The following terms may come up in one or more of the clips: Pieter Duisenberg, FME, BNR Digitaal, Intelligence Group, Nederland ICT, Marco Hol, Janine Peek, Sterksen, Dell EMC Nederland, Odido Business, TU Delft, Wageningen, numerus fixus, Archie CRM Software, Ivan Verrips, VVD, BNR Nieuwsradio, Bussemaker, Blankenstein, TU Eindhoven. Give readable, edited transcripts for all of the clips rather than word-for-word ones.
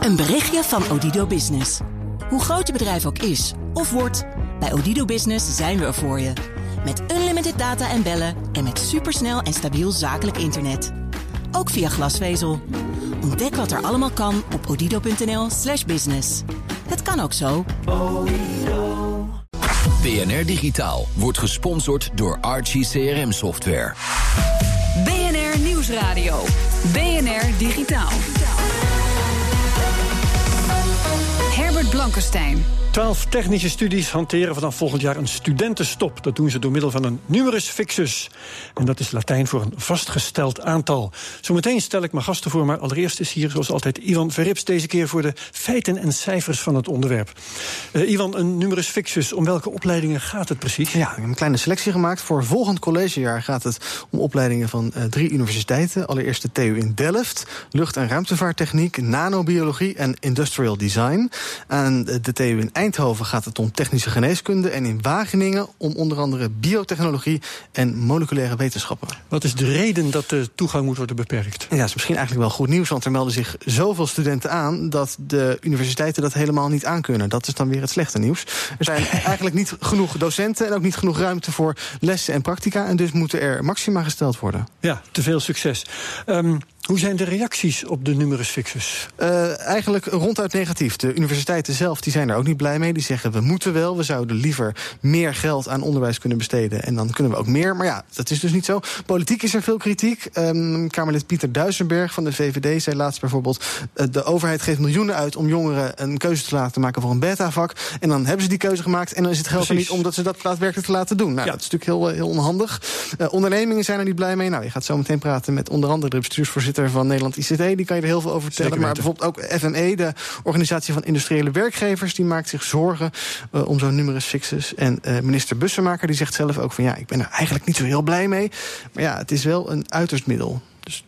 Een berichtje van Odido Business. Hoe groot je bedrijf ook is of wordt, bij Odido Business zijn we er voor je. Met unlimited data en bellen en met supersnel en stabiel zakelijk internet. Ook via glasvezel. Ontdek wat er allemaal kan op odido.nl/business. Het kan ook zo. BNR Digitaal wordt gesponsord door Archie CRM Software. BNR Nieuwsradio. BNR Digitaal. Blankenstein. 12 technische studies hanteren vanaf volgend jaar een studentenstop. Dat doen ze door middel van een numerus fixus. En dat is Latijn voor een vastgesteld aantal. Zometeen stel ik mijn gasten voor, maar allereerst is hier zoals altijd Ivan Verrips, deze keer voor de feiten en cijfers van het onderwerp. Ivan, een numerus fixus, om welke opleidingen gaat het precies? Ja, ik heb een kleine selectie gemaakt. Voor volgend collegejaar gaat het om opleidingen van 3 universiteiten. Allereerst de TU in Delft, lucht- en ruimtevaarttechniek, nanobiologie en industrial design. Aan de TU in Eindhoven gaat het om technische geneeskunde en in Wageningen om onder andere biotechnologie en moleculaire wetenschappen. Wat is de reden dat de toegang moet worden beperkt? Ja, dat is misschien eigenlijk wel goed nieuws, want er melden zich zoveel studenten aan dat de universiteiten dat helemaal niet aankunnen. Dat is dan weer het slechte nieuws. Er zijn eigenlijk niet genoeg docenten en ook niet genoeg ruimte voor lessen en praktica en dus moeten er maxima gesteld worden. Ja, te veel succes. Hoe zijn de reacties op de numerus fixus? Eigenlijk ronduit negatief. De universiteiten zelf die zijn er ook niet blij mee. Die zeggen, we moeten wel, we zouden liever meer geld aan onderwijs kunnen besteden. En dan kunnen we ook meer. Maar ja, dat is dus niet zo. Politiek is er veel kritiek. Kamerlid Pieter Duisenberg van de VVD zei laatst bijvoorbeeld, de overheid geeft miljoenen uit om jongeren een keuze te laten maken voor een beta-vak. En dan hebben ze die keuze gemaakt en dan is het geld er niet omdat ze dat daadwerkelijk te laten doen. Nou, ja. Dat is natuurlijk heel onhandig. Ondernemingen zijn er niet blij mee. Nou, je gaat zo meteen praten met onder andere de bestuursvoorzitter van Nederland ICT, die kan je er heel veel over vertellen. Maar bijvoorbeeld ook FME, de organisatie van industriële werkgevers, die maakt zich zorgen om zo'n numerus fixus. En minister Bussemaker die zegt zelf ook van ja, ik ben er eigenlijk niet zo heel blij mee. Maar ja, het is wel een uiterst middel.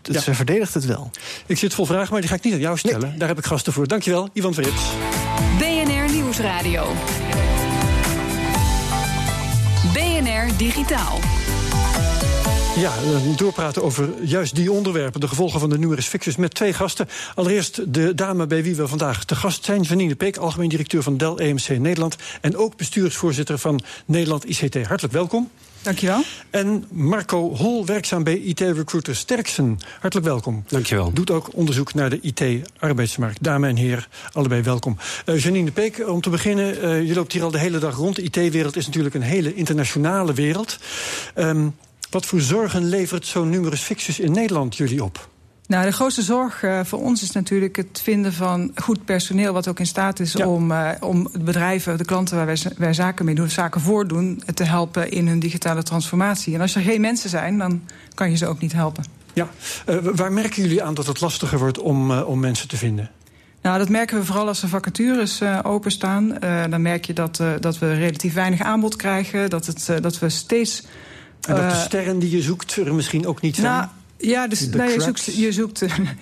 Dus ze verdedigt het wel. Ik zit vol vragen, maar die ga ik niet aan jou stellen. Nee. Daar heb ik gasten voor. Dankjewel, Ivan Verrips. BNR Nieuwsradio. BNR Digitaal. Ja, doorpraten over juist die onderwerpen, de gevolgen van de numerus fixus, met 2 gasten. Allereerst de dame bij wie we vandaag te gast zijn, Janine Peek, algemeen directeur van Dell EMC Nederland en ook bestuursvoorzitter van Nederland ICT. Hartelijk welkom. Dankjewel. En Marco Hol, werkzaam bij IT-recruiter Sterksen. Hartelijk welkom. Dankjewel. Doet ook onderzoek naar de IT-arbeidsmarkt. Dames en heren, allebei welkom. Janine Peek, om te beginnen, je loopt hier al de hele dag rond. De IT-wereld is natuurlijk een hele internationale wereld. Wat voor zorgen levert zo'n numerus fixus in Nederland jullie op? Nou, de grootste zorg voor ons is natuurlijk het vinden van goed personeel wat ook in staat is om bedrijven, de klanten waar wij zaken mee doen, zaken voordoen, te helpen in hun digitale transformatie. En als er geen mensen zijn, dan kan je ze ook niet helpen. Ja, waar merken jullie aan dat het lastiger wordt om mensen te vinden? Nou, dat merken we vooral als er vacatures openstaan. Dan merk je dat we relatief weinig aanbod krijgen, dat we steeds. En dat de sterren die je zoekt er misschien ook niet zijn? Nou,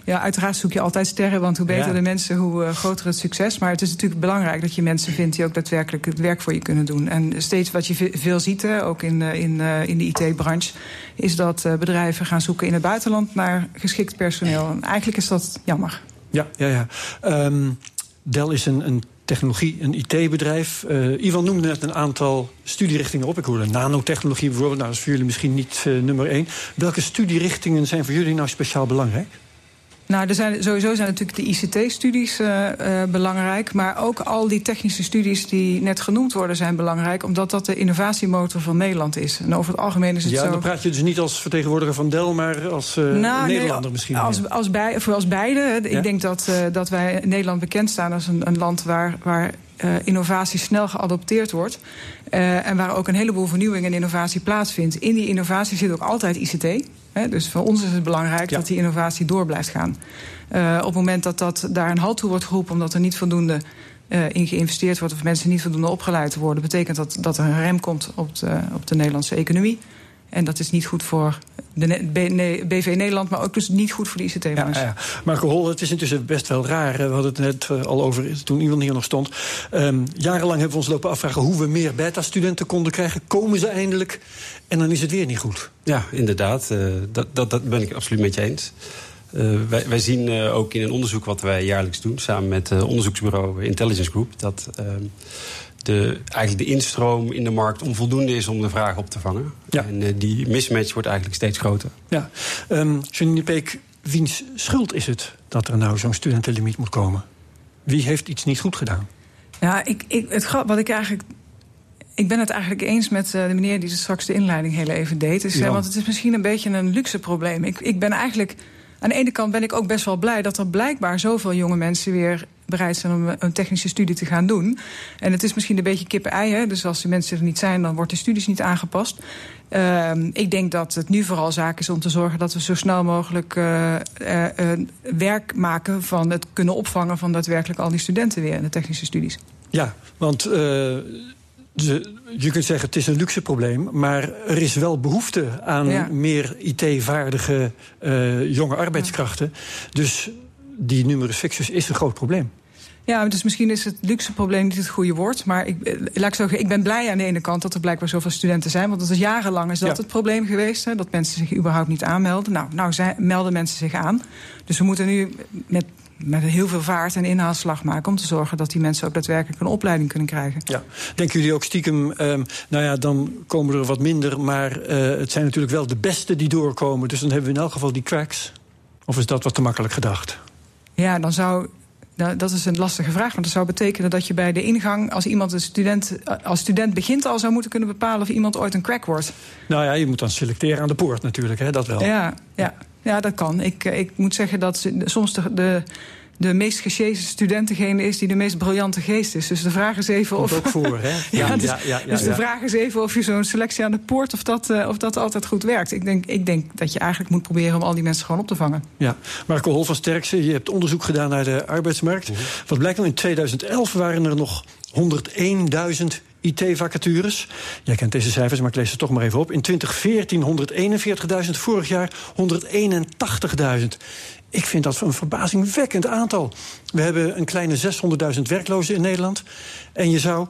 ja, uiteraard zoek je altijd sterren, want hoe beter de mensen, hoe groter het succes. Maar het is natuurlijk belangrijk dat je mensen vindt die ook daadwerkelijk het werk voor je kunnen doen. En steeds wat je veel ziet, ook in de IT-branche, is dat bedrijven gaan zoeken in het buitenland naar geschikt personeel. En eigenlijk is dat jammer. Ja. Dell is een technologie, een IT-bedrijf. Ivan noemde net een aantal studierichtingen op. Ik hoorde nanotechnologie bijvoorbeeld. Nou, dat is voor jullie misschien niet nummer 1. Welke studierichtingen zijn voor jullie nou speciaal belangrijk? Nou, sowieso zijn natuurlijk de ICT-studies belangrijk. Maar ook al die technische studies die net genoemd worden zijn belangrijk. Omdat dat de innovatiemotor van Nederland is. En over het algemeen is het zo. Ja, dan praat je dus niet als vertegenwoordiger van Dell, maar als Nederlander misschien. Als beide. Ik denk dat wij in Nederland bekend staan als een land waar innovatie snel geadopteerd wordt. En waar ook een heleboel vernieuwing en innovatie plaatsvindt. In die innovatie zit ook altijd ICT. Dus voor ons is het belangrijk dat die innovatie door blijft gaan. Op het moment dat daar een halt toe wordt geroepen, omdat er niet voldoende in geïnvesteerd wordt of mensen niet voldoende opgeleid worden, betekent dat er een rem komt op de Nederlandse economie. En dat is niet goed voor de BV Nederland, maar ook dus niet goed voor de ICT-branche. Ja. Marco Hol, het is intussen best wel raar. We hadden het net al over toen iemand hier nog stond. Jarenlang hebben we ons lopen afvragen hoe we meer beta-studenten konden krijgen. Komen ze eindelijk? En dan is het weer niet goed. Ja, inderdaad. Dat ben ik absoluut met je eens. Wij zien ook in een onderzoek wat wij jaarlijks doen, samen met het onderzoeksbureau Intelligence Group, dat eigenlijk de instroom in de markt onvoldoende is om de vraag op te vangen. Ja. En die mismatch wordt eigenlijk steeds groter. Ja. Janine Peek, wiens schuld is het dat er nou zo'n studentenlimiet moet komen? Wie heeft iets niet goed gedaan? Nou, ik ben het eigenlijk eens met de meneer die straks de inleiding heel even deed. Dus, want het is misschien een beetje een luxe probleem. Ik ben eigenlijk... Aan de ene kant ben ik ook best wel blij dat er blijkbaar zoveel jonge mensen weer bereid zijn om een technische studie te gaan doen. En het is misschien een beetje kip-ei, hè? Dus als die mensen er niet zijn, dan wordt de studies niet aangepast. Ik denk dat het nu vooral zaak is om te zorgen dat we zo snel mogelijk werk maken van het kunnen opvangen van daadwerkelijk al die studenten weer in de technische studies. Ja, want je kunt zeggen het is een luxe probleem, maar er is wel behoefte aan meer IT-vaardige jonge arbeidskrachten. Dus die numerus fixus is een groot probleem. Ja, dus misschien is het luxe probleem niet het goede woord. Maar ik ben blij aan de ene kant dat er blijkbaar zoveel studenten zijn. Want dat is jarenlang het probleem geweest. Hè, dat mensen zich überhaupt niet aanmelden. Nou, melden mensen zich aan. Dus we moeten nu met heel veel vaart en inhaalslag maken om te zorgen dat die mensen ook daadwerkelijk een opleiding kunnen krijgen. Ja. Denken jullie ook stiekem, dan komen er wat minder, maar het zijn natuurlijk wel de beste die doorkomen, dus dan hebben we in elk geval die cracks? Of is dat wat te makkelijk gedacht? Ja, dan zou... dat is een lastige vraag, want dat zou betekenen dat je bij de ingang, als iemand als student begint, al zou moeten kunnen bepalen of iemand ooit een crack wordt. Nou ja, je moet dan selecteren aan de poort natuurlijk, hè? Dat wel. Ja, dat kan. Ik moet zeggen dat soms de meest gechezen student degene is die de meest briljante geest is. Dus de vraag is even of... Komt ook voor, hè? De vraag is even of je zo'n selectie aan de poort, of dat altijd goed werkt. Ik denk dat je eigenlijk moet proberen om al die mensen gewoon op te vangen. Ja, Marco Hol van Sterksen, je hebt onderzoek gedaan naar de arbeidsmarkt. Wat blijkt nou, in 2011 waren er nog 101.000 IT-vacatures. Jij kent deze cijfers, maar ik lees ze toch maar even op. In 2014 141.000, vorig jaar 181.000. Ik vind dat een verbazingwekkend aantal. We hebben een kleine 600.000 werklozen in Nederland. En je zou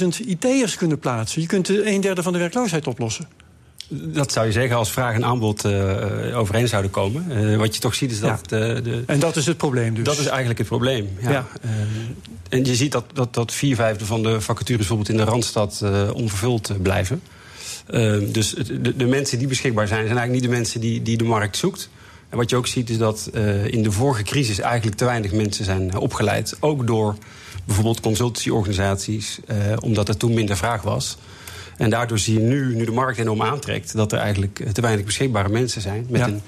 180.000 IT'ers kunnen plaatsen. Je kunt 1/3 van de werkloosheid oplossen. Dat zou je zeggen als vraag en aanbod overeen zouden komen. Wat je toch ziet is dat... Ja. En dat is het probleem dus? Dat is eigenlijk het probleem, ja. En je ziet dat 4/5 van de vacatures bijvoorbeeld in de Randstad onvervuld blijven. Dus de mensen die beschikbaar zijn eigenlijk niet de mensen die de markt zoekt. En wat je ook ziet is dat in de vorige crisis eigenlijk te weinig mensen zijn opgeleid. Ook door bijvoorbeeld consultancyorganisaties, omdat er toen minder vraag was. En daardoor zie je nu de markt enorm aantrekt, dat er eigenlijk te weinig beschikbare mensen zijn met een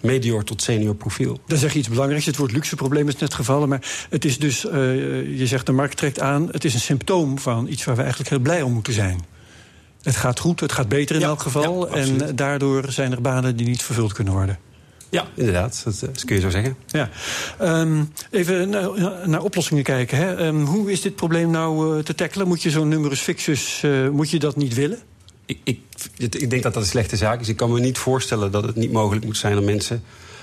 medior tot senior profiel. Dan zeg je iets belangrijks. Het woord luxe probleem is net gevallen. Maar het is dus, je zegt de markt trekt aan. Het is een symptoom van iets waar we eigenlijk heel blij om moeten zijn. Het gaat goed, het gaat beter in elk geval. Ja, en daardoor zijn er banen die niet vervuld kunnen worden. Ja, inderdaad. Dat kun je zo zeggen. Ja. Even naar oplossingen kijken. Hè. Hoe is dit probleem nou te tackelen? Moet je zo'n numerus fixus moet je dat niet willen? Ik denk dat dat een slechte zaak is. Ik kan me niet voorstellen dat het niet mogelijk moet zijn om mensen...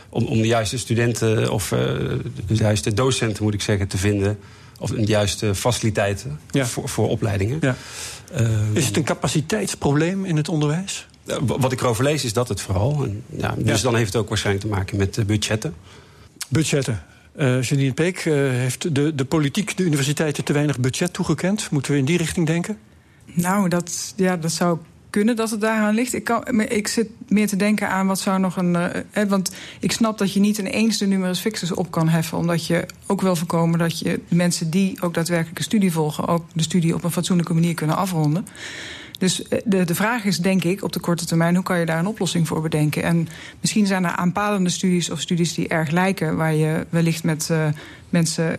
om de juiste studenten of de juiste docenten, moet ik zeggen, te vinden... of de juiste faciliteiten voor opleidingen. Ja. Is het een capaciteitsprobleem in het onderwijs? Wat ik erover lees is dat het vooral. Dan heeft het ook waarschijnlijk te maken met budgetten. Janine Peek, heeft de politiek de universiteiten te weinig budget toegekend? Moeten we in die richting denken? Nou, dat zou kunnen dat het daaraan ligt. Ik zit meer te denken aan wat zou nog een... want ik snap dat je niet ineens de numerus fixus op kan heffen... omdat je ook wil voorkomen dat je mensen die ook daadwerkelijk een studie volgen... ook de studie op een fatsoenlijke manier kunnen afronden. Dus de vraag is, denk ik, op de korte termijn... hoe kan je daar een oplossing voor bedenken? En misschien zijn er aanpalende studies of studies die erg lijken... waar je wellicht met mensen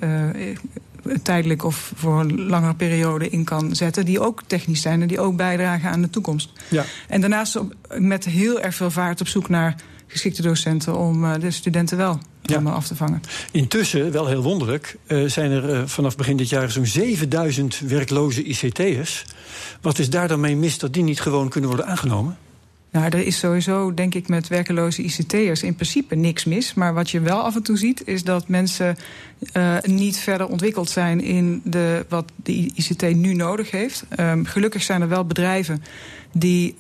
tijdelijk of voor een langere periode in kan zetten... die ook technisch zijn en die ook bijdragen aan de toekomst. Ja. En daarnaast met heel erg veel vaart op zoek naar geschikte docenten... om de studenten wel allemaal af te vangen. Intussen, wel heel wonderlijk, zijn er vanaf begin dit jaar... zo'n 7000 werkloze ICT'ers. Wat is daar dan mee mis dat die niet gewoon kunnen worden aangenomen? Nou, er is sowieso, denk ik, met werkeloze ICT'ers in principe niks mis. Maar wat je wel af en toe ziet, is dat mensen niet verder ontwikkeld zijn... in wat de ICT nu nodig heeft. Gelukkig zijn er wel bedrijven die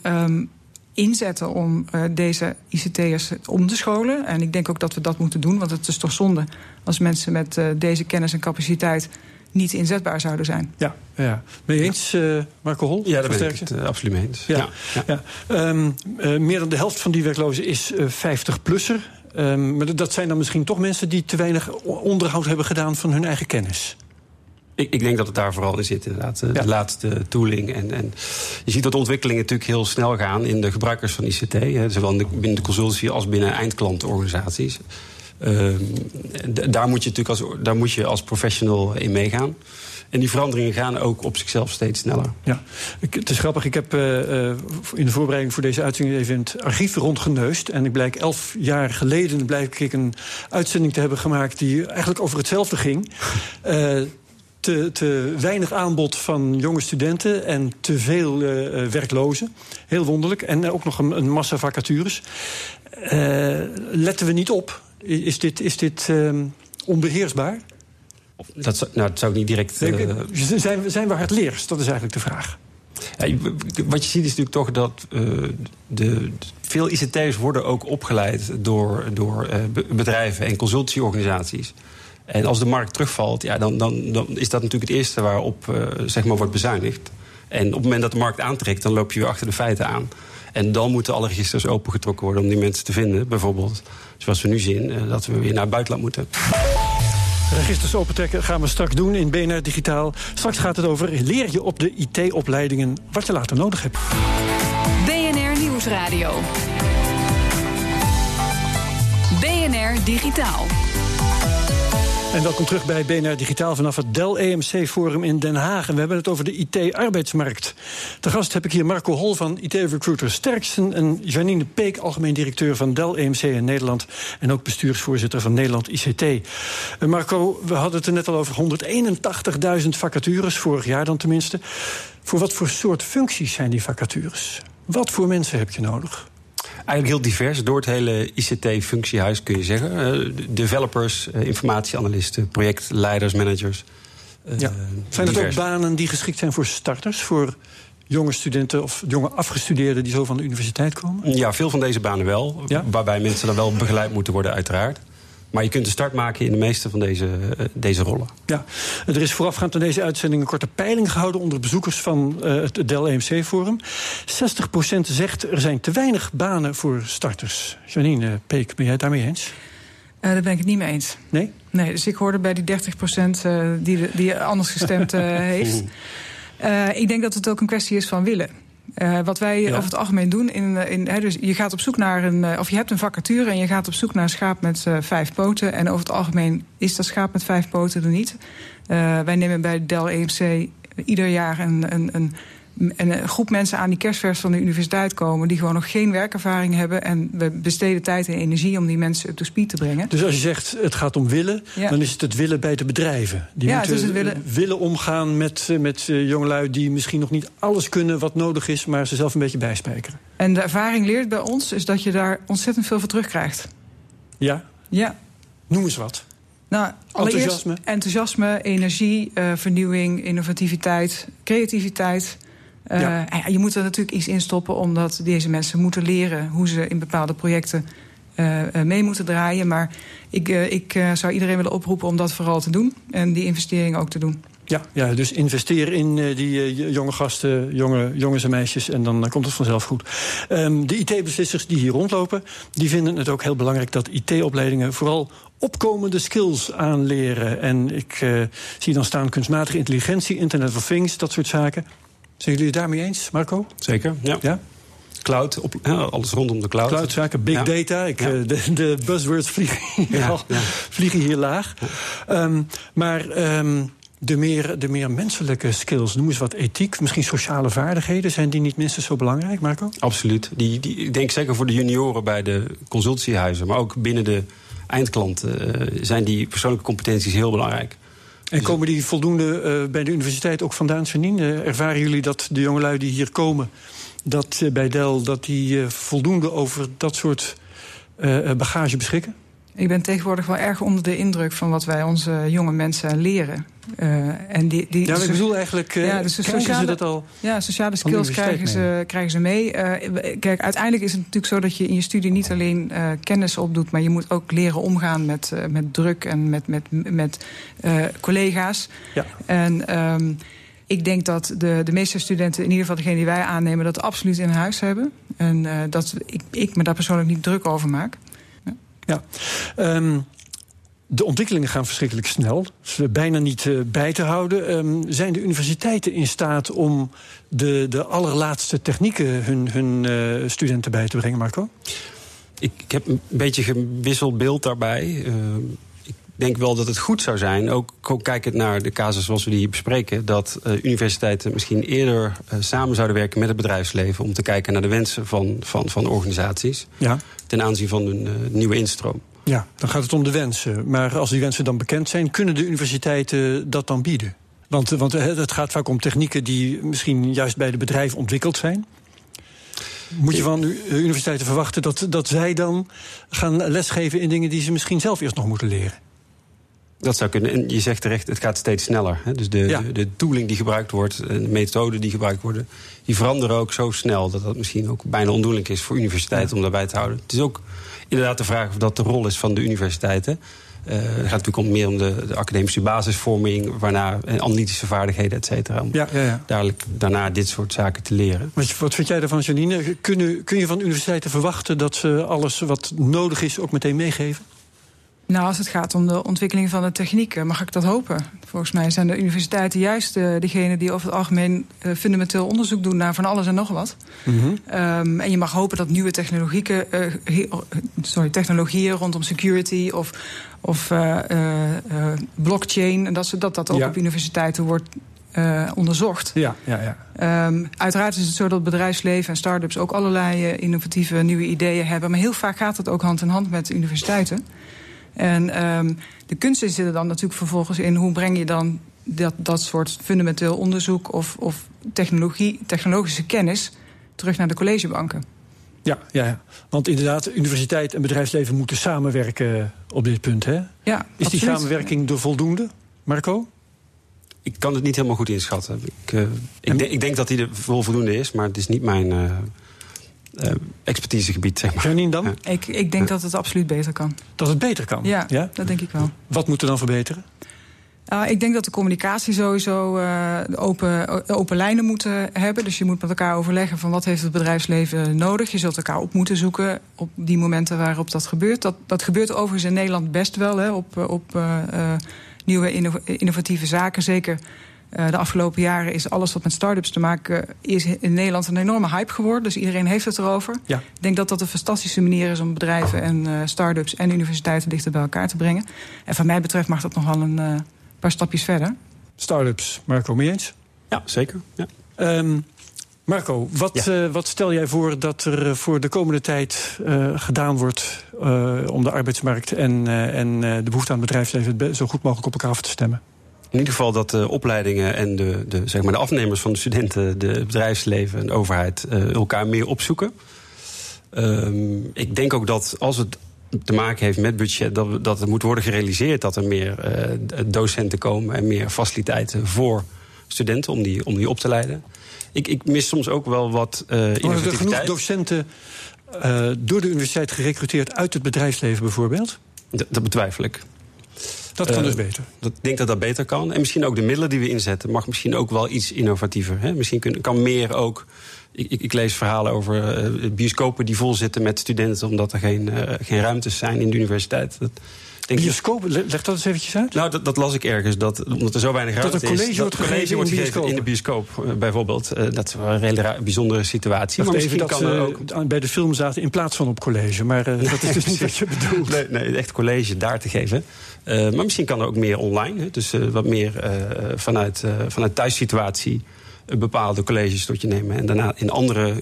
inzetten om deze ICT'ers om te scholen. En ik denk ook dat we dat moeten doen, want het is toch zonde als mensen met deze kennis en capaciteit niet inzetbaar zouden zijn. Ja, ja. Ben je eens, Marco Hol? Ja, daar ben ik het absoluut mee eens. Ja. Ja. Ja. Ja. Meer dan de helft van die werklozen is 50-plusser. Maar dat zijn dan misschien toch mensen die te weinig onderhoud hebben gedaan van hun eigen kennis. Ik denk dat het daar vooral in zit, inderdaad. De laatste tooling. En je ziet dat de ontwikkelingen natuurlijk heel snel gaan in de gebruikers van ICT. Hè, zowel binnen de consultancy als binnen eindklantorganisaties. Daar moet je als professional in meegaan. En die veranderingen gaan ook op zichzelf steeds sneller. Ja, het is grappig. Ik heb in de voorbereiding voor deze uitzending even in het archief rondgeneust. En ik blijk 11 jaar geleden een uitzending te hebben gemaakt die eigenlijk over hetzelfde ging. Te weinig aanbod van jonge studenten en te veel werklozen. Heel wonderlijk. En ook nog een massa vacatures. Letten we niet op? Is dit onbeheersbaar? Dat zou ik niet direct... Zijn we hardleers? Dat is eigenlijk de vraag. Ja, wat je ziet is natuurlijk toch dat veel ICT'ers worden ook opgeleid door bedrijven en consultancyorganisaties. En als de markt terugvalt, ja, dan is dat natuurlijk het eerste waarop wordt bezuinigd. En op het moment dat de markt aantrekt, dan loop je weer achter de feiten aan. En dan moeten alle registers opengetrokken worden om die mensen te vinden. Bijvoorbeeld, zoals we nu zien, dat we weer naar het buitenland moeten. Registers opentrekken gaan we straks doen in BNR Digitaal. Straks gaat het over leer je op de IT-opleidingen wat je later nodig hebt. BNR Nieuwsradio. BNR Digitaal. En welkom terug bij BNR Digitaal vanaf het Dell EMC Forum in Den Haag. En we hebben het over de IT-arbeidsmarkt. Te gast heb ik hier Marco Hol van IT-recruiter Sterksen en Janine Peek, algemeen directeur van Dell EMC in Nederland en ook bestuursvoorzitter van Nederland ICT. En Marco, we hadden het er net al over 181.000 vacatures, vorig jaar dan tenminste. Voor wat voor soort functies zijn die vacatures? Wat voor mensen heb je nodig? Eigenlijk heel divers, door het hele ICT-functiehuis kun je zeggen. Developers, informatieanalisten, projectleiders, managers. Ja. Zijn dat ook banen die geschikt zijn voor starters? Voor jonge studenten of jonge afgestudeerden die zo van de universiteit komen? Ja, veel van deze banen wel. Ja? Waarbij mensen dan wel begeleid moeten worden, uiteraard. Maar je kunt de start maken in de meeste van deze rollen. Ja, er is voorafgaand aan deze uitzending een korte peiling gehouden onder bezoekers van het Dell EMC Forum. 60% zegt er zijn te weinig banen voor starters. Janine Peek, ben jij het daarmee eens? Daar ben ik het niet mee eens. Nee? Nee, dus ik hoorde bij die 30% die anders gestemd heeft. Ik denk dat het ook een kwestie is van willen. Wat wij over het algemeen doen, dus je gaat op zoek naar je hebt een vacature en je gaat op zoek naar een schaap met 5 poten. En over het algemeen is dat schaap met 5 poten er niet. Wij nemen bij Dell EMC ieder jaar een groep mensen aan die kerstvers van de universiteit komen, die gewoon nog geen werkervaring hebben. En we besteden tijd en energie om die mensen up to speed te brengen. Dus als je zegt het gaat om willen, dan is het willen bij de bedrijven. Die moeten willen omgaan met jongelui die misschien nog niet alles kunnen wat nodig is, maar ze zelf een beetje bijspijkeren. En de ervaring leert bij ons is dat je daar ontzettend veel voor terugkrijgt. Ja? Ja. Noem eens wat. Nou, allereerst enthousiasme, energie, vernieuwing, innovativiteit, creativiteit. Je moet er natuurlijk iets in stoppen, omdat deze mensen moeten leren hoe ze in bepaalde projecten mee moeten draaien. Maar ik zou iedereen willen oproepen om dat vooral te doen en die investeringen ook te doen. Ja, dus investeer in die jonge gasten, jongens en meisjes, en dan komt het vanzelf goed. De IT-beslissers die hier rondlopen, die vinden het ook heel belangrijk dat IT-opleidingen vooral opkomende skills aanleren. En ik zie dan staan kunstmatige intelligentie, Internet of Things, dat soort zaken. Zijn jullie het daarmee eens, Marco? Zeker, ja? Cloud, alles rondom de cloud. Cloudzaken, big data. De buzzwords vliegen hier laag. De meer menselijke skills, noem eens wat ethiek, misschien sociale vaardigheden, zijn die niet minstens zo belangrijk, Marco? Absoluut. Ik denk zeker voor de junioren bij de consultiehuizen, maar ook binnen de eindklanten zijn die persoonlijke competenties heel belangrijk. En komen die voldoende bij de universiteit ook vandaan, Janine? Ervaren jullie dat de jongelui die hier komen, dat bij Dell, dat die voldoende over dat soort bagage beschikken? Ik ben tegenwoordig wel erg onder de indruk van wat wij onze jonge mensen leren. Ik bedoel eigenlijk, dus krijgen ze dat al? Ja, sociale skills krijgen ze mee. Kijk, uiteindelijk is het natuurlijk zo dat je in je studie niet alleen kennis opdoet, maar je moet ook leren omgaan met druk en met collega's. Ja. En ik denk dat de meeste studenten, in ieder geval degene die wij aannemen, dat absoluut in huis hebben. En dat ik me daar persoonlijk niet druk over maak. Ja. De ontwikkelingen gaan verschrikkelijk snel. Dus bijna niet bij te houden. Zijn de universiteiten in staat om de allerlaatste technieken hun studenten bij te brengen, Marco? Ik heb een beetje gewisseld beeld daarbij. Ik denk wel dat het goed zou zijn, ook kijkend naar de casus zoals we die hier bespreken, dat universiteiten misschien eerder samen zouden werken met het bedrijfsleven om te kijken naar de wensen van organisaties. Ja. Ten aanzien van hun nieuwe instroom. Ja, dan gaat het om de wensen. Maar als die wensen dan bekend zijn, kunnen de universiteiten dat dan bieden? Want het gaat vaak om technieken die misschien juist bij de bedrijven ontwikkeld zijn. Moet je van de universiteiten verwachten dat zij dan gaan lesgeven in dingen die ze misschien zelf eerst nog moeten leren? Dat zou kunnen. En je zegt terecht, het gaat steeds sneller. Hè? Dus de tooling die gebruikt wordt, de methoden die gebruikt worden, die veranderen ook zo snel dat misschien ook bijna ondoenlijk is voor universiteiten om daarbij te houden. Het is ook inderdaad de vraag of dat de rol is van de universiteiten. Het gaat natuurlijk meer om de academische basisvorming, waarna analytische vaardigheden, et cetera. Daarna dit soort zaken te leren. Wat vind jij daarvan, Janine? Kun je van universiteiten verwachten dat ze alles wat nodig is ook meteen meegeven? Nou, als het gaat om de ontwikkeling van de technieken, mag ik dat hopen. Volgens mij zijn de universiteiten juist degene die over het algemeen fundamenteel onderzoek doen naar van alles en nog wat. Mm-hmm. En je mag hopen dat nieuwe technologieën rondom security of blockchain en dat ook op universiteiten wordt onderzocht. Ja. Uiteraard is het zo dat bedrijfsleven en start-ups ook allerlei innovatieve nieuwe ideeën hebben, maar heel vaak gaat dat ook hand in hand met de universiteiten. En de kunsten zitten dan natuurlijk vervolgens in hoe breng je dan dat soort fundamenteel onderzoek of technologische kennis terug naar de collegebanken. Ja. Want inderdaad, universiteit en bedrijfsleven moeten samenwerken op dit punt. Hè? Ja, is die samenwerking de voldoende, Marco? Ik kan het niet helemaal goed inschatten. Ik denk dat die er voldoende is, maar het is niet mijn expertisegebied, zeg maar. Janine dan? Ja. Ik denk dat het absoluut beter kan. Dat het beter kan? Ja, dat denk ik wel. Wat moet er dan verbeteren? Ik denk dat de communicatie sowieso open lijnen moet hebben. Dus je moet met elkaar overleggen van wat heeft het bedrijfsleven nodig. Je zult elkaar op moeten zoeken op die momenten waarop dat gebeurt. Dat gebeurt overigens in Nederland best wel, hè, op nieuwe innovatieve zaken. Zeker de afgelopen jaren is alles wat met start-ups te maken is in Nederland een enorme hype geworden. Dus iedereen heeft het erover. Ja. Ik denk dat dat een fantastische manier is om bedrijven en start-ups en universiteiten dichter bij elkaar te brengen. En wat mij betreft mag dat nogal een paar stapjes verder. Start-ups, Marco, mee eens? Ja, zeker. Ja. Marco, wat stel jij voor dat er voor de komende tijd gedaan wordt om de arbeidsmarkt en de behoefte aan het bedrijfsleven zo goed mogelijk op elkaar af te stemmen? In ieder geval dat de opleidingen en de afnemers van de studenten, het bedrijfsleven en de overheid elkaar meer opzoeken. Ik denk ook dat als het te maken heeft met budget, dat het moet worden gerealiseerd dat er meer docenten komen en meer faciliteiten voor studenten om die op te leiden. Ik mis soms ook wel wat innovativiteit. Worden er genoeg docenten door de universiteit gerekruteerd uit het bedrijfsleven bijvoorbeeld? Dat betwijfel ik. Dat kan dus beter. Ik denk dat dat beter kan. En misschien ook de middelen die we inzetten mag misschien ook wel iets innovatiever. Hè? Misschien kan meer ook. Ik lees verhalen over bioscopen die vol zitten met studenten omdat er geen ruimtes zijn in de universiteit. Bioscopen? Leg dat eens eventjes uit. Nou, dat las ik ergens. Omdat er zo weinig ruimte is. Dat het college wordt gegeven in de bioscoop bijvoorbeeld. Dat is een hele bijzondere situatie. Maar misschien dat kan ze ook bij de film zaten in plaats van op college. Maar dat is dus niet wat je bedoelt. Nee, echt college daar te geven. Maar misschien kan er ook meer online. Hè? Dus wat meer vanuit thuissituatie bepaalde colleges tot je nemen. En daarna in andere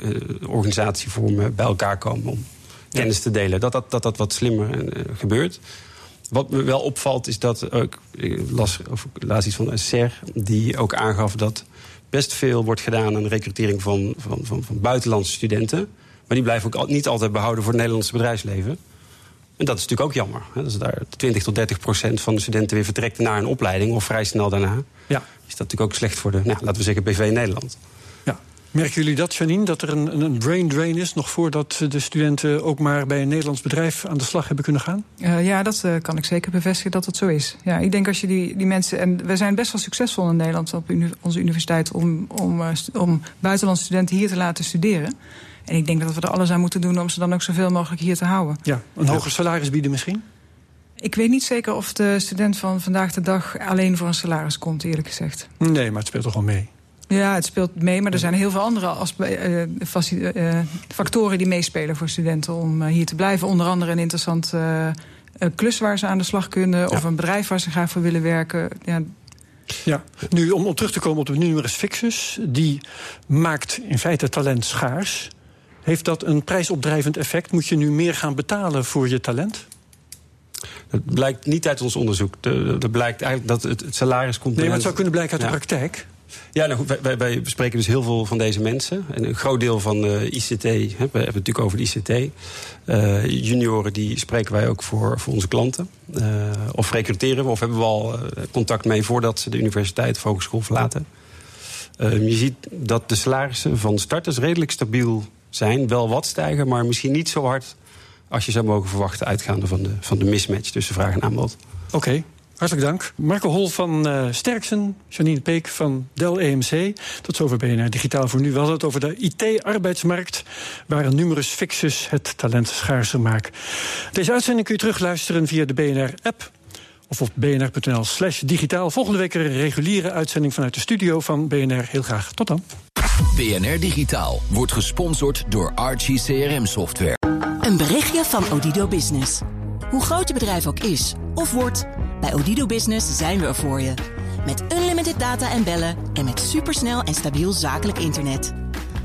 organisatievormen bij elkaar komen om kennis te delen. Dat wat slimmer gebeurt. Wat me wel opvalt is dat, ik las iets van SR, die ook aangaf dat best veel wordt gedaan aan de recrutering van buitenlandse studenten. Maar die blijven ook niet altijd behouden voor het Nederlandse bedrijfsleven. En dat is natuurlijk ook jammer. Hè? Dus daar 20-30% van de studenten weer vertrekt naar een opleiding of vrij snel daarna. Ja. Is dat natuurlijk ook slecht voor de, laten we zeggen, BV Nederland. Ja. Merken jullie dat, Janine, dat er een brain drain is, nog voordat de studenten ook maar bij een Nederlands bedrijf aan de slag hebben kunnen gaan? Ja, dat kan ik zeker bevestigen dat dat zo is. Ja, ik denk als je die mensen... En we zijn best wel succesvol in Nederland op onze universiteit om buitenlandse studenten hier te laten studeren. En ik denk dat we er alles aan moeten doen om ze dan ook zoveel mogelijk hier te houden. Ja, een hoger salaris bieden misschien? Ik weet niet zeker of de student van vandaag de dag alleen voor een salaris komt, eerlijk gezegd. Nee, maar het speelt toch wel mee? Ja, het speelt mee, maar er zijn heel veel andere factoren die meespelen voor studenten om hier te blijven. Onder andere een interessante klus waar ze aan de slag kunnen, of een bedrijf waar ze graag voor willen werken. Ja. Ja, nu om terug te komen op de numerus fixus, die maakt in feite talent schaars. Heeft dat een prijsopdrijvend effect? Moet je nu meer gaan betalen voor je talent? Dat blijkt niet uit ons onderzoek. Dat blijkt eigenlijk dat het salaris komt. Nee, maar het zou kunnen blijken uit de praktijk. Ja, nou goed, wij bespreken dus heel veel van deze mensen. En een groot deel van ICT, we hebben het natuurlijk over de ICT. Junioren, die spreken wij ook voor onze klanten. Of recruteren we, of hebben we al contact mee voordat ze de universiteit of hogeschool verlaten. Je ziet dat de salarissen van starters redelijk stabiel zijn. Wel wat stijgen, maar misschien niet zo hard als je zou mogen verwachten uitgaande van de mismatch tussen vraag en aanbod. Oké. Hartelijk dank. Marco Hol van Sterksen, Janine Peek van Dell EMC. Tot zover BNR Digitaal voor nu. We hadden het over de IT-arbeidsmarkt, waar een numerus fixus het talent schaarser maakt. Deze uitzending kun je terugluisteren via de BNR-app of op bnr.nl/digitaal. Volgende week een reguliere uitzending vanuit de studio van BNR. Heel graag. Tot dan. BNR Digitaal wordt gesponsord door Archie CRM Software. Een berichtje van Odido Business. Hoe groot je bedrijf ook is of wordt, bij Odido Business zijn we er voor je. Met unlimited data en bellen en met supersnel en stabiel zakelijk internet.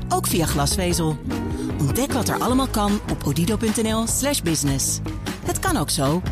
Ook via glasvezel. Ontdek wat er allemaal kan op odido.nl/business. Het kan ook zo.